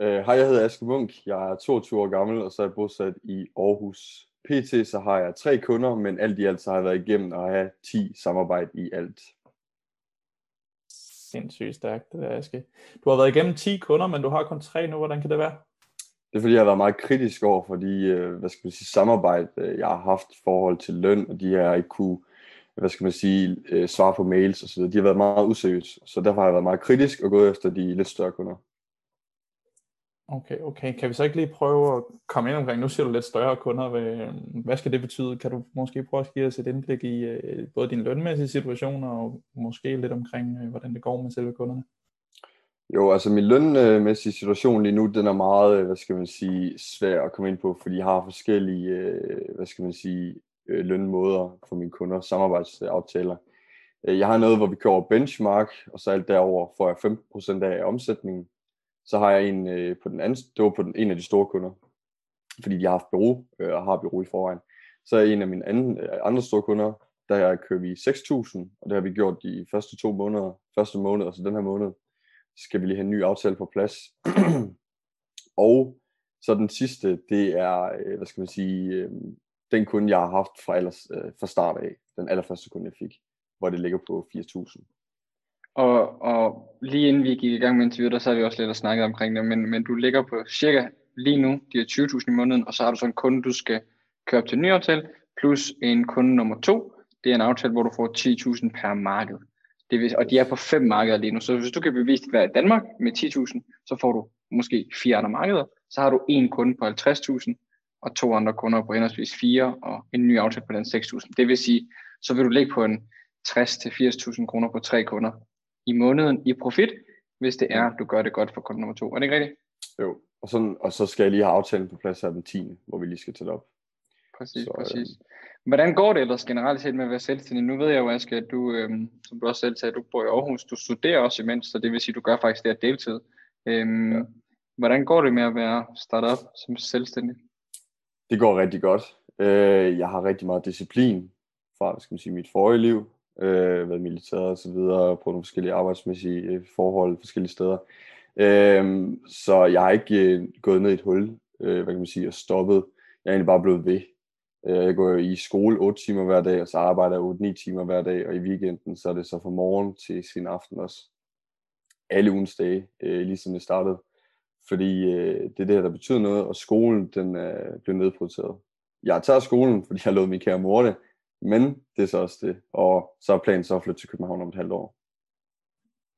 Hej, jeg hedder Aske Munk. Jeg er 22 år gammel, og så er jeg bosat i Aarhus. PT så har jeg 3 kunder, men alt i alt så har jeg været igennem at have 10 samarbejde i alt. Sindssygt stærkt, det der, Aske. Du har været igennem 10 kunder, men du har kun 3 nu. Hvordan kan det være? Det er fordi, jeg har været meget kritisk over for de, samarbejde, jeg har haft i forhold til løn, og de har ikke kunne, svare på mails og så videre. De har været meget useriøse, så derfor har jeg været meget kritisk og gået efter de lidt større kunder. Okay. Kan vi så ikke lige prøve at komme ind omkring, nu siger du lidt større kunder, hvad skal det betyde? Kan du måske prøve at give os et indblik i både din lønmæssige situation og måske lidt omkring, hvordan det går med selve kunderne? Jo, altså min lønmæssige situation lige nu, den er meget, svær at komme ind på, fordi jeg har forskellige, lønmåder for mine kunder, samarbejdsaftaler. Jeg har noget, hvor vi kører benchmark, og så alt derover får jeg 15% af omsætningen. Så har jeg en på den anden, det var på den en af de store kunder, fordi de har haft bureau og har bureau i forvejen. Så er en af mine andre store kunder, der kører vi 6.000, og det har vi gjort de første 2 måneder, første måned, altså den her måned. Så skal vi lige have en ny aftale på plads. Og så den sidste, det er, den kunde, jeg har haft fra start af, den allerførste kunde, jeg fik, hvor det ligger på 4.000. Og lige inden vi gik i gang med interviewet, der sad vi også lidt og snakkede omkring det, men du ligger på cirka lige nu, de er 20.000 i måneden, og så har du så en kunde, du skal køre op til en ny aftale, plus en kunde nummer 2, det er en aftale, hvor du får 10.000 per marked. Det vil, og de er på 5 markeder lige nu, så hvis du kan bevise det være i Danmark med 10.000, så får du måske 4 andre markeder, så har du en kunde på 50.000, og 2 andre kunder på henholdsvis 4, og en ny aftale på den 6.000. Det vil sige, så vil du ligge på en 60.000 til 80.000 kroner på 3 kunder i måneden i profit, hvis det er, du gør det godt for kunde nummer 2. Er det ikke rigtigt? Jo, og så skal jeg lige have aftalen på plads her den 10., hvor vi lige skal tælle op. Præcis. Hvordan går det ellers generelt set med at være selvstændig? Nu ved jeg jo, Aske, at du, som du også selv sagde, du bor i Aarhus, du studerer også imens, så det vil sige, at du gør faktisk det her deltid. Ja. Hvordan går det med at være startet op som selvstændig? Det går rigtig godt. Jeg har rigtig meget disciplin fra mit forrige liv. Været militær og så videre, på nogle forskellige arbejdsmæssige forhold forskellige steder. Så jeg har ikke gået ned i et hul, og stoppet. Jeg er egentlig bare blevet ved. Jeg går i skole 8 timer hver dag, og så arbejder jeg 8-9 timer hver dag, og i weekenden, så er det så fra morgen til sin aften også. Alle ugens dage, ligesom det startede. Fordi det er det her, der betyder noget, og skolen, den blev nedprioriteret. Jeg tager skolen, fordi jeg lod min kære mor det, men det er så også det, og så er planen så at flytte til København om et halvt år.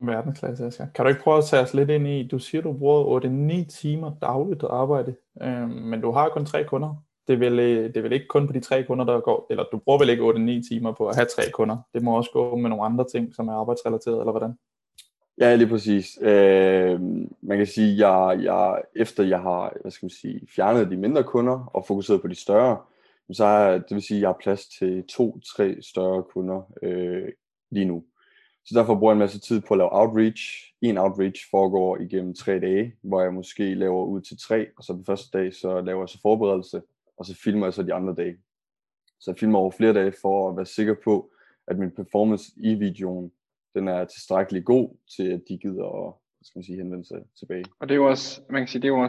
Verdensklasse, Aske. Kan du ikke prøve at tage os lidt ind i, du siger, du bruger 8-9 timer dagligt at arbejde, men du har kun 3 kunder. Det er vel ikke kun på de 3 kunder, der går, eller du bruger vel ikke 8-9 timer på at have 3 kunder. Det må også gå med nogle andre ting, som er arbejdsrelateret, eller hvordan? Ja, lige præcis. Man kan sige, jeg efter jeg har, fjernet de mindre kunder og fokuseret på de større, så er, det vil sige, at jeg har plads til 2-3 større kunder lige nu. Så derfor bruger jeg en masse tid på at lave outreach. En outreach foregår igennem 3 dage, hvor jeg måske laver ud til 3, og så den første dag, så laver jeg så forberedelse, og så filmer jeg så de andre dage. Så jeg filmer over flere dage for at være sikker på, at min performance i videoen, den er tilstrækkeligt god til, at de gider at henvende sig tilbage. Og det er jo også,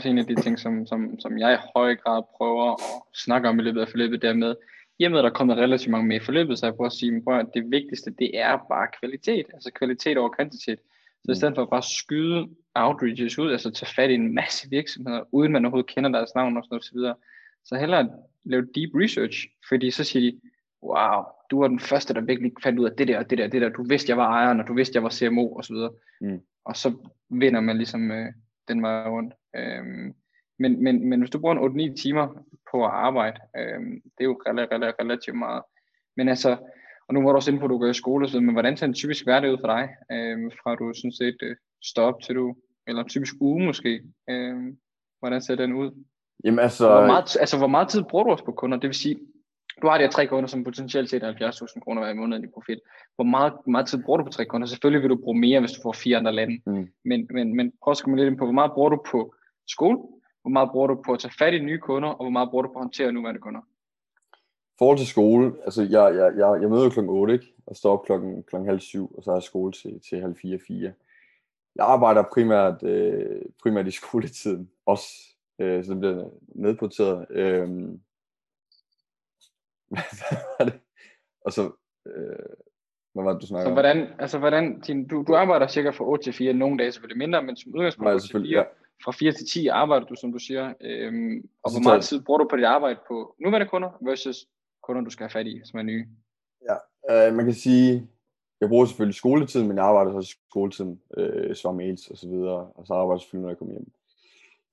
en af de ting, som jeg i høj grad prøver at snakke om i løbet af forløbet, dermed, i og med, at der kommer relativt mange med i forløbet, så jeg prøver at sige, at det vigtigste, det er bare kvalitet, altså kvalitet over kvantitet. Så i stedet for at bare skyde outreaches ud, altså tage fat i en masse virksomheder, uden man overhovedet kender deres navn og sådan noget, så videre, så hellere lave deep research, fordi så siger de, wow, du var den første, der virkelig fandt ud af det der og det der og det der, du vidste, jeg var ejeren, og du vidste, jeg var CMO og så videre. Og så vinder man ligesom den vej rundt. Men hvis du bruger 8-9 timer på at arbejde, det er jo relativt meget. Men altså, og nu var du også inde på, at du går i skole og sådan, men hvordan ser en typisk hverdag ud for dig? Fra du sådan set står op til du, eller en typisk uge måske, hvordan ser den ud? Jamen altså... Hvor meget tid bruger du også på kunder? Det vil sige, du har de her 3 kunder, som potentielt set er 70.000 kroner hver måned i profit. Hvor meget tid bruger du på 3 kunder? Selvfølgelig vil du bruge mere, hvis du får 4 andre lande. Men prøv at komme lidt ind på, hvor meget bruger du på skole? Hvor meget bruger du på at tage fat i nye kunder? Og hvor meget bruger du på at håndtere nuværende kunder? I forhold til skole, altså jeg møder klokken 8, ikke? Og står op klokken halv 7, og så er jeg skole til halv 4. Jeg arbejder primært i skoletiden også, så det bliver nedporteret. Og så hvad var det, du snakker om? Så hvordan, altså hvordan du arbejder cirka fra 8 til 4, nogle dage selvfølgelig mindre, men som udgangspunkt 8 til 4, ja. Fra 4 til 10 arbejder du, som du siger, og hvor meget tid bruger du på dit arbejde på nuværende kunder versus kunder, du skal have fat i, som er nye? Ja, man kan sige, jeg bruger selvfølgelig skoletiden, men jeg arbejder også i skoletiden, svarer mails og så videre, og så arbejder jeg selvfølgelig, når jeg kommer hjem.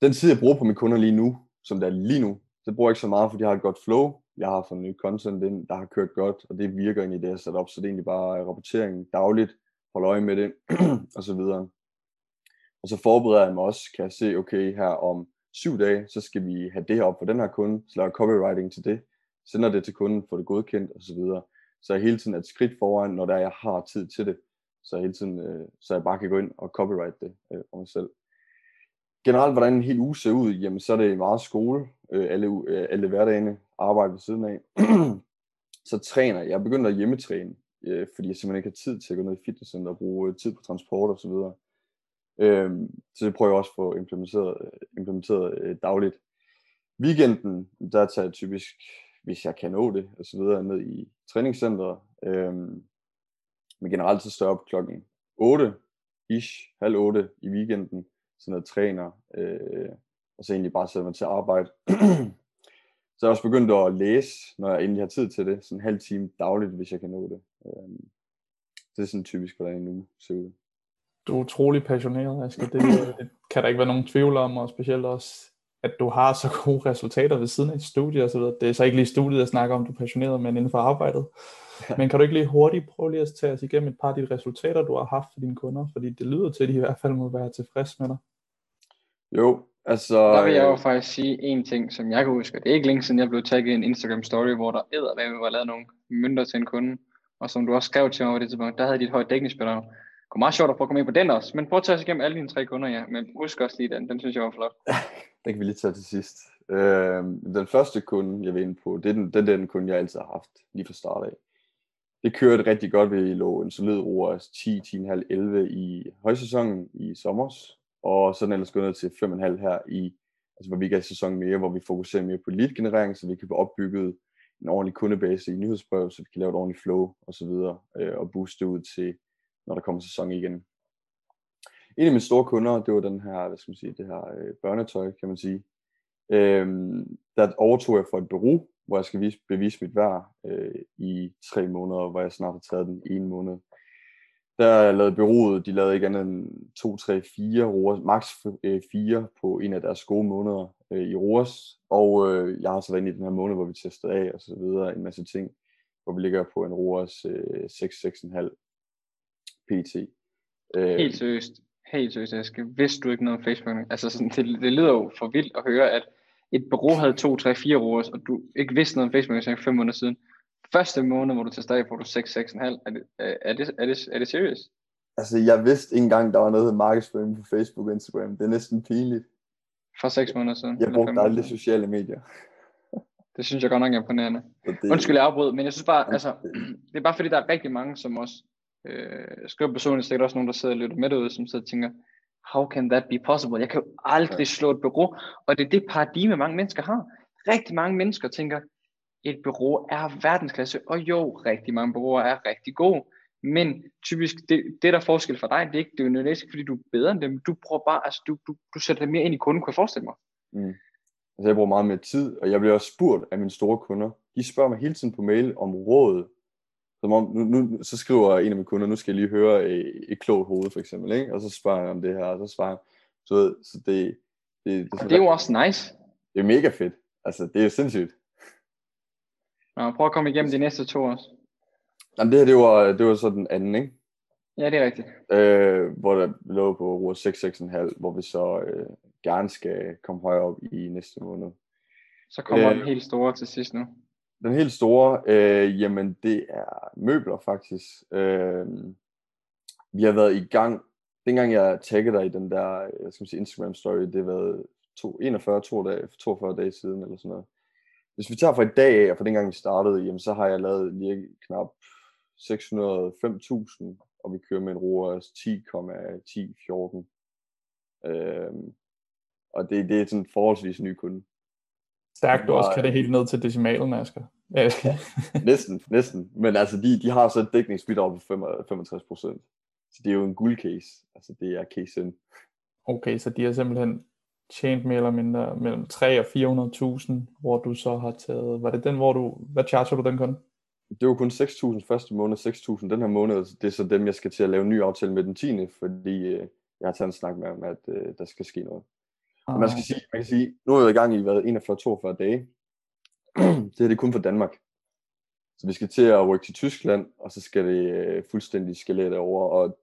Den tid, jeg bruger på mine kunder lige nu, som der er lige nu, det bruger jeg ikke så meget, fordi jeg har et godt flow. Jeg har fået ny content ind, der har kørt godt, og det virker egentlig i det her setup, så det er egentlig bare rapportering dagligt, holde øje med det, og så videre. Og så forbereder jeg mig også, kan jeg se, okay, her om 7 dage, så skal vi have det her op for den her kunde, så laver copywriting til det, sender det til kunden, får det godkendt, og så videre. Så jeg hele tiden er et skridt foran, når der jeg har tid til det, så jeg hele tiden, så jeg bare kan gå ind og copyright det for mig selv. Generelt, hvordan en hel uge ser ud, jamen så er det meget skole, alle hverdagene, arbejde ved siden af. Så træner jeg. Jeg begyndte at hjemmetræne, fordi jeg simpelthen ikke har tid til at gå ned i fitnesscenter og bruge tid på transport og så videre. Så det prøver jeg også at få implementeret dagligt. Weekenden, der tager jeg typisk, hvis jeg kan nå det og så videre, ned i træningscenteret. Men generelt så står jeg op klokken 8-ish, halv 8 i weekenden, sådan noget træner, og så egentlig bare sætter mig til at arbejde. Så jeg også begyndt at læse, når jeg egentlig har tid til det, sådan en halv time dagligt, hvis jeg kan nå det. Det er sådan typisk, hvordan en uge ser ud. Du er utrolig passioneret, Aske. Det kan der ikke være nogen tvivl om, og specielt også, at du har så gode resultater ved siden af et studie og så videre. Det er så ikke lige studiet, jeg snakker om, du er passioneret, men inden for arbejdet. Men kan du ikke lige hurtigt prøve lige at tage os igennem et par af de resultater, du har haft for dine kunder? Fordi det lyder til, at de i hvert fald må være tilfreds med dig. Jo, altså... Der vil jeg jo faktisk sige en ting, som jeg kan huske. Det er ikke længe siden, jeg blev tagget i en Instagram story, hvor der eddermame var lavet nogle mønter til en kunde. Og som du også skrev til mig på det tidspunkt, der havde de et højt dækningsbidrag. Det var meget sjovt at prøve at komme ind på den også. Men prøv at tage os igennem alle dine 3 kunder, ja. Men husk også lige den. Den synes jeg var flot. Den kan vi lige tage til sidst. Den første kunde, jeg var inde på, det er den kunde, jeg altid har haft lige fra start af. Det kørte rigtig godt, vi lå en solid ROAS 10, 10,5, 11 i højsæsonen i sommers. Og så den ellers gået ned til 5,5 her i, altså hvor vi gav sæson mere, hvor vi fokuserer mere på lead-generering, så vi kan få opbygget en ordentlig kundebase i nyhedsbrev, så vi kan lave et ordentligt flow osv. Og booste ud til, når der kommer sæson igen. En af mine store kunder, det var den her, hvad skal man sige, det her børnetøj, kan man sige. Der overtog jeg for et bureau, hvor jeg skal bevise mit værd i 3 måneder, hvor jeg snart har taget den 1 måned. Der lavede bureauet, de lavede ikke andet end 2, 3, 4 ROAS, max 4 på en af deres gode måneder i ROAS. Og jeg har så været inde i den her måned, hvor vi testede af og så videre, en masse ting, hvor vi ligger på en ROAS 6, 6,5 pt. Helt seriøst, Aske. Vidste du ikke noget om Facebook? Altså, sådan, det lyder jo for vildt at høre, at et bureau havde 2, 3, 4 ROAS, og du ikke vidste noget om Facebook, så 5 måneder siden. Første måned, hvor du tager stadig på, du 6, 6,5. Er det seriøst? Altså, jeg vidste ikke engang, der var noget markedsføring på Facebook og Instagram. Det er næsten pinligt. For 6 måneder siden? Jeg brugte aldrig sociale medier. Det synes jeg godt nok er imponerende. Det... Undskyld, jeg afbrød, men jeg synes bare, altså, det er bare fordi, der er rigtig mange, som også skriver personligt, sikkert også nogen, der sidder og lytter med derude, som sidder og tænker, how can that be possible? Jeg kan jo aldrig slå et bureau. Og det er det paradigme, mange mennesker har. Rigtig mange mennesker tænker, et bureau er verdensklasse, og jo, rigtig mange bureauer er rigtig gode, men typisk, det der er forskel for dig, det er ikke, det er nødvendigvis fordi du er bedre end dem, du prøver bare, altså du sætter dig mere ind i kunden, kunne jeg forestille mig. Altså jeg bruger meget mere tid, og jeg bliver også spurgt af mine store kunder, de spørger mig hele tiden på mail om råd, som om, nu så skriver en af mine kunder, nu skal jeg lige høre et klogt hoved for eksempel, ikke? Og så spørger jeg om det her, og så svarer jeg, så ved, så det er jo også nice. Det er mega fedt, altså det er jo sindssygt. Nå, prøv at komme igennem de næste 2 også. Jamen det her, det var så den anden, ikke? Ja, det er rigtigt. Hvor der lå på ROAS 6, 6,5, hvor vi så gerne skal komme højere op i næste måned. Så kommer den helt store til sidst nu. Den helt store, jamen det er møbler faktisk. Vi har været i gang, dengang jeg taggede dig i den der, jeg skal sige Instagram story, det har været 42 dage siden eller sådan noget. Hvis vi tager fra i dag af, og fra dengang vi startede, jamen, så har jeg lavet lige knap 605.000 og vi kører med en ROAS 10,14. Og det er sådan forholdsvis ny kunde. Stærkt, du også kan det helt ned til decimalen, Asger. Ja, næsten. Men altså, de har så et dækningsbidrag på 65%. Så det er jo en guldcase. Altså, det er case in. Okay, så de har simpelthen tjent mere eller mindre mellem 3 og 400.000, hvor du så har taget... Var det den, hvor du... Hvad charger du den kunde? Det var kun 6.000 første måned, 6.000 den her måned. Det er så dem, jeg skal til at lave en ny aftale med den 10. Fordi jeg har taget en snak med om, at der skal ske noget. Okay. Man kan sige, nu har jeg været i gang i 41-42 dage. Det er det kun for Danmark. Så vi skal til at rykke til Tyskland, og så skal det fuldstændig skalere derover. Og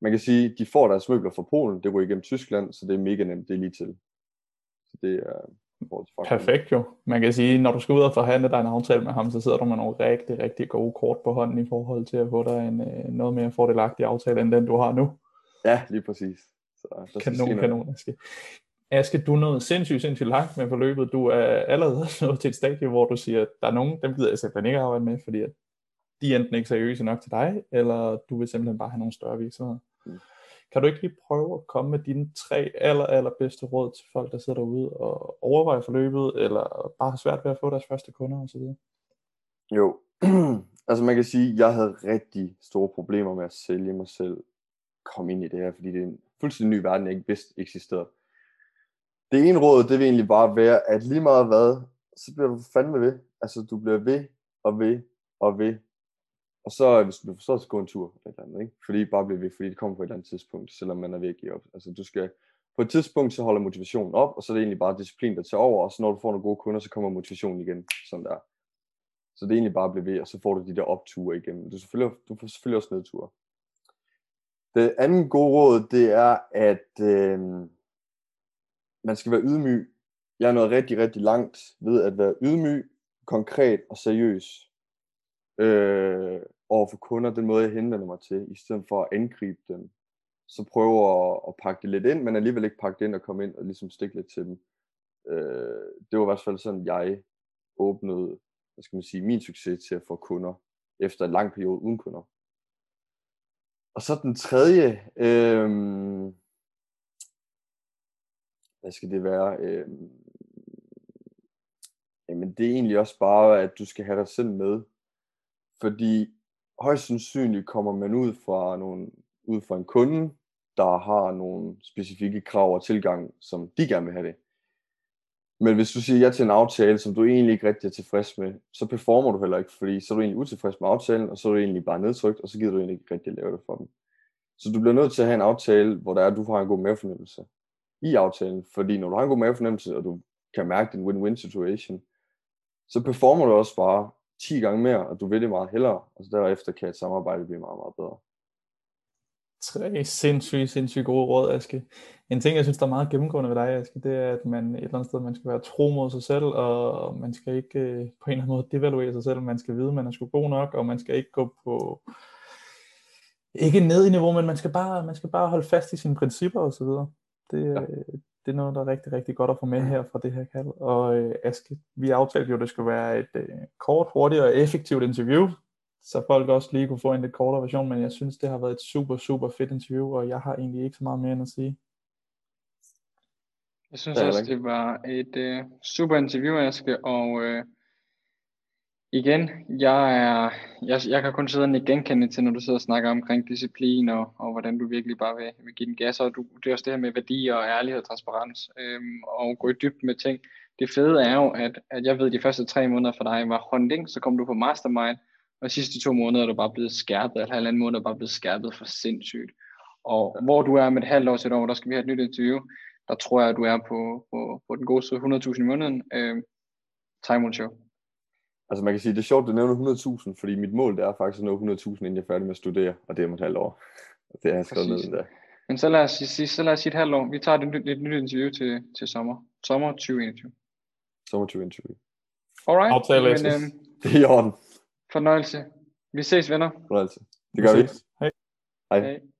man kan sige, de får deres møbler fra Polen, det ryger igennem Tyskland, så det er mega nemt, det er lige til. Så det er perfekt jo. Man kan sige, når du skal ud og forhandle dig en aftale med ham, så sidder du med nogle rigtig, rigtig gode kort på hånden i forhold til at få dig en noget mere fordelagtig aftale, end den du har nu. Ja, lige præcis. Så kanon, Aske. Aske, du er nået sindssygt langt med forløbet. Du er allerede nået til et stadie, hvor du siger, at der er nogen, dem gider jeg simpelthen ikke arbejde med, fordi de er enten ikke seriøse nok til dig, eller du vil simpelthen bare have nogle større virksomheder. Mm. Kan du ikke lige prøve at komme med dine 3 allerbedste råd til folk, der sidder derude og overvejer forløbet, eller bare har svært ved at få deres første kunder og så videre? Jo, altså man kan sige, at jeg havde rigtig store problemer med at sælge mig selv, komme ind i det her, fordi det er en fuldstændig ny verden, jeg ikke vidste eksisterede. Det ene råd, det vil egentlig bare være, at lige meget hvad, så bliver du fandme ved. Altså, du bliver ved. Og så, hvis du bliver forstået, så gå en tur eller andet, ikke? Fordi bare bliver ved, fordi det kommer på et eller andet tidspunkt, selvom man er ved at give op. Altså, du skal på et tidspunkt, så holder motivationen op, og så er det egentlig bare disciplin, der tager over, og så når du får nogle gode kunder, så kommer motivationen igen, sådan der. Så det er egentlig bare at blive ved, og så får du de der opture igennem. Du får selvfølgelig også nedture. Det andet gode råd, det er, at... man skal være ydmyg. Jeg er nået rigtig, rigtig langt ved at være ydmyg, konkret og seriøs overfor kunder. Den måde, jeg henvender mig til, i stedet for at angribe dem, så prøver at pakke det lidt ind, men alligevel ikke pakke det ind og komme ind og ligesom stikke lidt til dem. Det var i hvert fald sådan, jeg åbnede, hvad skal man sige, min succes til at få kunder, efter en lang periode uden kunder. Og så den tredje... hvad skal det være? Jamen det er egentlig også bare, at du skal have dig selv med. Fordi højst sandsynligt kommer man ud fra en kunde, der har nogle specifikke krav og tilgang, som de gerne vil have det. Men hvis du siger ja til en aftale, som du egentlig ikke rigtig er tilfreds med, så performer du heller ikke, fordi så er du egentlig utilfreds med aftalen, og så er du egentlig bare nedtrykt, og så gider du egentlig ikke rigtig lave det for dem. Så du bliver nødt til at have en aftale, hvor der er, du har en god mavefornemmelse i aftalen, fordi når du har en god mavefornemmelse, og du kan mærke din win-win situation, så performer du også bare 10 gange mere, og du vil det meget hellere, og så derefter kan et samarbejde blive meget, meget bedre. 3 sindssygt gode råd, Aske. En ting, jeg synes, der er meget gennemgående ved dig, Aske, det er, at man et eller andet sted, man skal være tro mod sig selv, og man skal ikke på en eller anden måde devaluere sig selv, man skal vide, man er sgu god nok, og man skal ikke gå på... Ikke ned i niveau, men man skal bare holde fast i sine principper og så videre. Det er noget, der er rigtig, rigtig godt at få med her fra det her kald. Og Aske, vi aftalte jo, at det skulle være et kort, hurtigt og effektivt interview, så folk også lige kunne få en lidt kortere version, men jeg synes, det har været et super fedt interview, og jeg har egentlig ikke så meget mere end at sige. Jeg synes også, det var et super interview, Aske, og igen, jeg kan kun sidde og genkende til, når du sidder og snakker omkring disciplin, og hvordan du virkelig bare vil give den gas, og det er også det her med værdi og ærlighed og transparens, og gå i dybden med ting. Det fede er jo, at jeg ved, at de første 3 måneder for dig var hunting, så kom du på mastermind, og de sidste 2 måneder er du bare blevet skærpet, eller halvanden måned er bare blevet skærpet for sindssygt. Og hvor du er med et halvt år til et år, der skal vi have et nyt interview, der tror jeg, at du er på den gode side 100.000 i måneden. Time will show. Altså man kan sige, det er sjovt, at du nævner 100.000, fordi mit mål det er faktisk at nå 100.000, inden jeg er færdig med at studere, og det er om et halvt år. Det har jeg skrevet ned der. Men så lad os sige et halvt år. Vi tager et nyt interview til sommer. Sommer 2021. Sommer 2021. Alright. Aftale, det er i orden. Fornøjelse. Vi ses, venner. Fornøjelse. Det gør vi. Hej. Hej.